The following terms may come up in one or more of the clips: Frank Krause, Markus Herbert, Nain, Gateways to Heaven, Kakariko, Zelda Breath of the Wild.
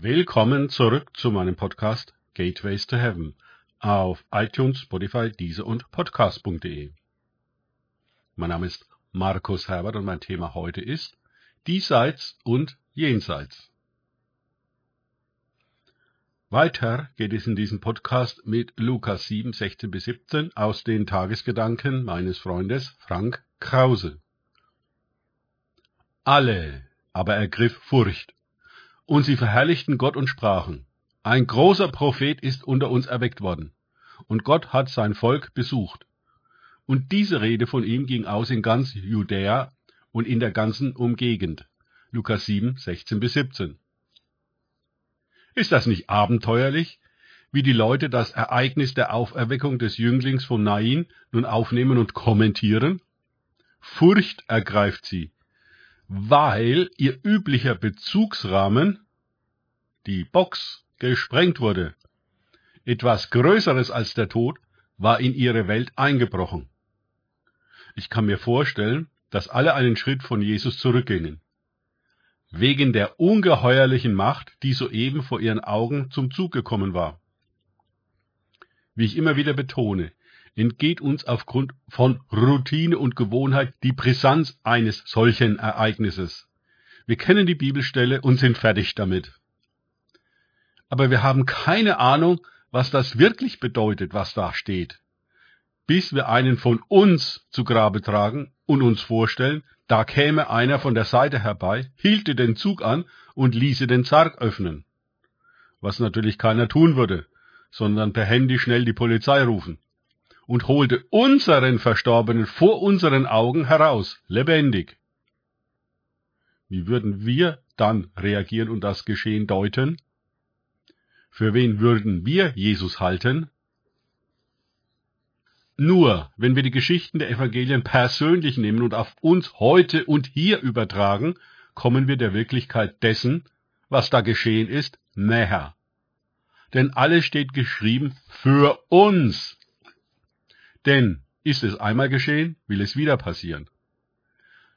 Willkommen zurück zu meinem Podcast Gateways to Heaven auf iTunes, Spotify, Deezer und Podcast.de. Mein Name ist Markus Herbert und mein Thema heute ist Diesseits und Jenseits. Weiter geht es in diesem Podcast mit Lukas 7, 16 bis 17 aus den Tagesgedanken meines Freundes Frank Krause. Alle aber ergriff Furcht. Und sie verherrlichten Gott und sprachen, ein großer Prophet ist unter uns erweckt worden, und Gott hat sein Volk besucht. Und diese Rede von ihm ging aus in ganz Judäa und in der ganzen Umgegend. Lukas 7, 16 bis 17. Ist das nicht abenteuerlich, wie die Leute das Ereignis der Auferweckung des Jünglings von Nain nun aufnehmen und kommentieren? Furcht ergreift sie, weil ihr üblicher Bezugsrahmen, die Box, gesprengt wurde. Etwas Größeres als der Tod war in ihre Welt eingebrochen. Ich kann mir vorstellen, dass alle einen Schritt von Jesus zurückgingen, wegen der ungeheuerlichen Macht, die soeben vor ihren Augen zum Zug gekommen war. Wie ich immer wieder betone, entgeht uns aufgrund von Routine und Gewohnheit die Brisanz eines solchen Ereignisses. Wir kennen die Bibelstelle und sind fertig damit. Aber wir haben keine Ahnung, was das wirklich bedeutet, was da steht, bis wir einen von uns zu Grabe tragen und uns vorstellen, da käme einer von der Seite herbei, hielte den Zug an und ließe den Sarg öffnen. Was natürlich keiner tun würde, sondern per Handy schnell die Polizei rufen. Und holte unseren Verstorbenen vor unseren Augen heraus, lebendig. Wie würden wir dann reagieren und das Geschehen deuten? Für wen würden wir Jesus halten? Nur, wenn wir die Geschichten der Evangelien persönlich nehmen und auf uns heute und hier übertragen, kommen wir der Wirklichkeit dessen, was da geschehen ist, näher. Denn alles steht geschrieben für uns. Denn ist es einmal geschehen, will es wieder passieren.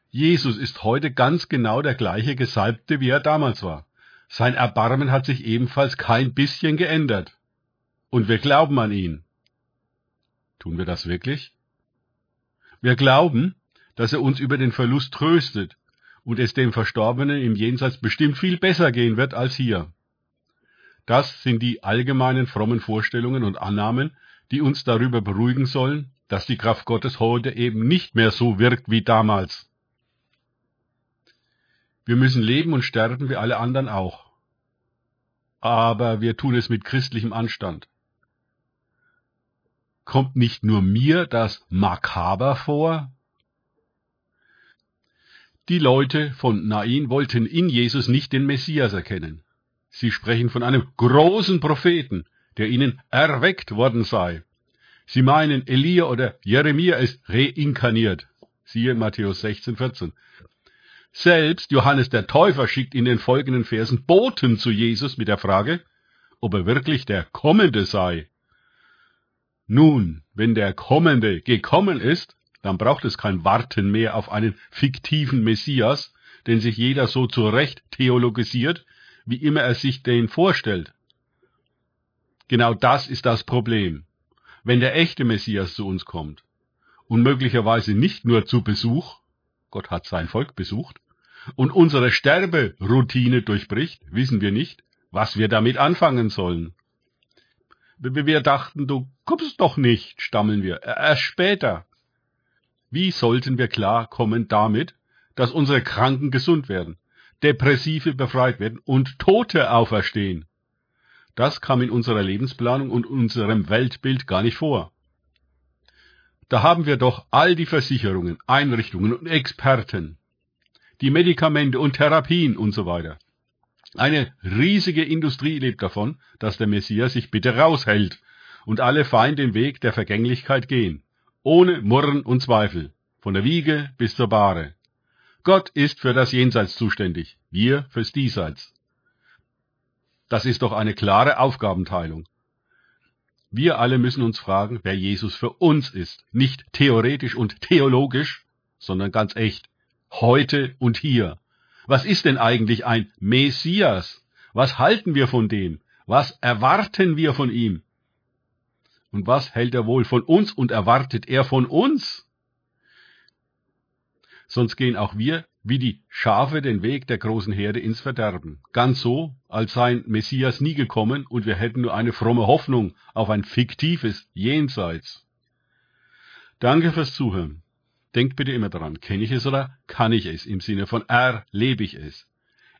Jesus ist heute ganz genau der gleiche Gesalbte, wie er damals war. Sein Erbarmen hat sich ebenfalls kein bisschen geändert. Und wir glauben an ihn. Tun wir das wirklich? Wir glauben, dass er uns über den Verlust tröstet und es dem Verstorbenen im Jenseits bestimmt viel besser gehen wird als hier. Das sind die allgemeinen frommen Vorstellungen und Annahmen, die uns darüber beruhigen sollen, dass die Kraft Gottes heute eben nicht mehr so wirkt wie damals. Wir müssen leben und sterben wie alle anderen auch. Aber wir tun es mit christlichem Anstand. Kommt nicht nur mir das makaber vor? Die Leute von Nain wollten in Jesus nicht den Messias erkennen. Sie sprechen von einem großen Propheten, der ihnen erweckt worden sei. Sie meinen, Elia oder Jeremia ist reinkarniert. Siehe Matthäus 16, 14. Selbst Johannes der Täufer schickt in den folgenden Versen Boten zu Jesus mit der Frage, ob er wirklich der Kommende sei. Nun, wenn der Kommende gekommen ist, dann braucht es kein Warten mehr auf einen fiktiven Messias, den sich jeder so zurecht theologisiert, wie immer er sich den vorstellt. Genau das ist das Problem, wenn der echte Messias zu uns kommt und möglicherweise nicht nur zu Besuch, Gott hat sein Volk besucht, und unsere Sterberoutine durchbricht, wissen wir nicht, was wir damit anfangen sollen. Wir dachten, du kommst doch nicht, stammeln wir, erst später. Wie sollten wir klarkommen damit, dass unsere Kranken gesund werden, Depressive befreit werden und Tote auferstehen? Das kam in unserer Lebensplanung und unserem Weltbild gar nicht vor. Da haben wir doch all die Versicherungen, Einrichtungen und Experten, die Medikamente und Therapien und so weiter. Eine riesige Industrie lebt davon, dass der Messias sich bitte raushält und alle fein den Weg der Vergänglichkeit gehen, ohne Murren und Zweifel, von der Wiege bis zur Bahre. Gott ist für das Jenseits zuständig, wir fürs Diesseits. Das ist doch eine klare Aufgabenteilung. Wir alle müssen uns fragen, wer Jesus für uns ist, nicht theoretisch und theologisch, sondern ganz echt, heute und hier. Was ist denn eigentlich ein Messias? Was halten wir von dem? Was erwarten wir von ihm? Und was hält er wohl von uns und erwartet er von uns? Sonst gehen auch wir wie die Schafe den Weg der großen Herde ins Verderben. Ganz so, als sei Messias nie gekommen und wir hätten nur eine fromme Hoffnung auf ein fiktives Jenseits. Danke fürs Zuhören. Denkt bitte immer daran, kenne ich es oder kann ich es? Im Sinne von erlebe ich es.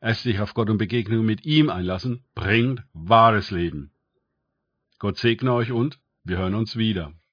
Erst sich auf Gott und Begegnung mit ihm einlassen, bringt wahres Leben. Gott segne euch und wir hören uns wieder.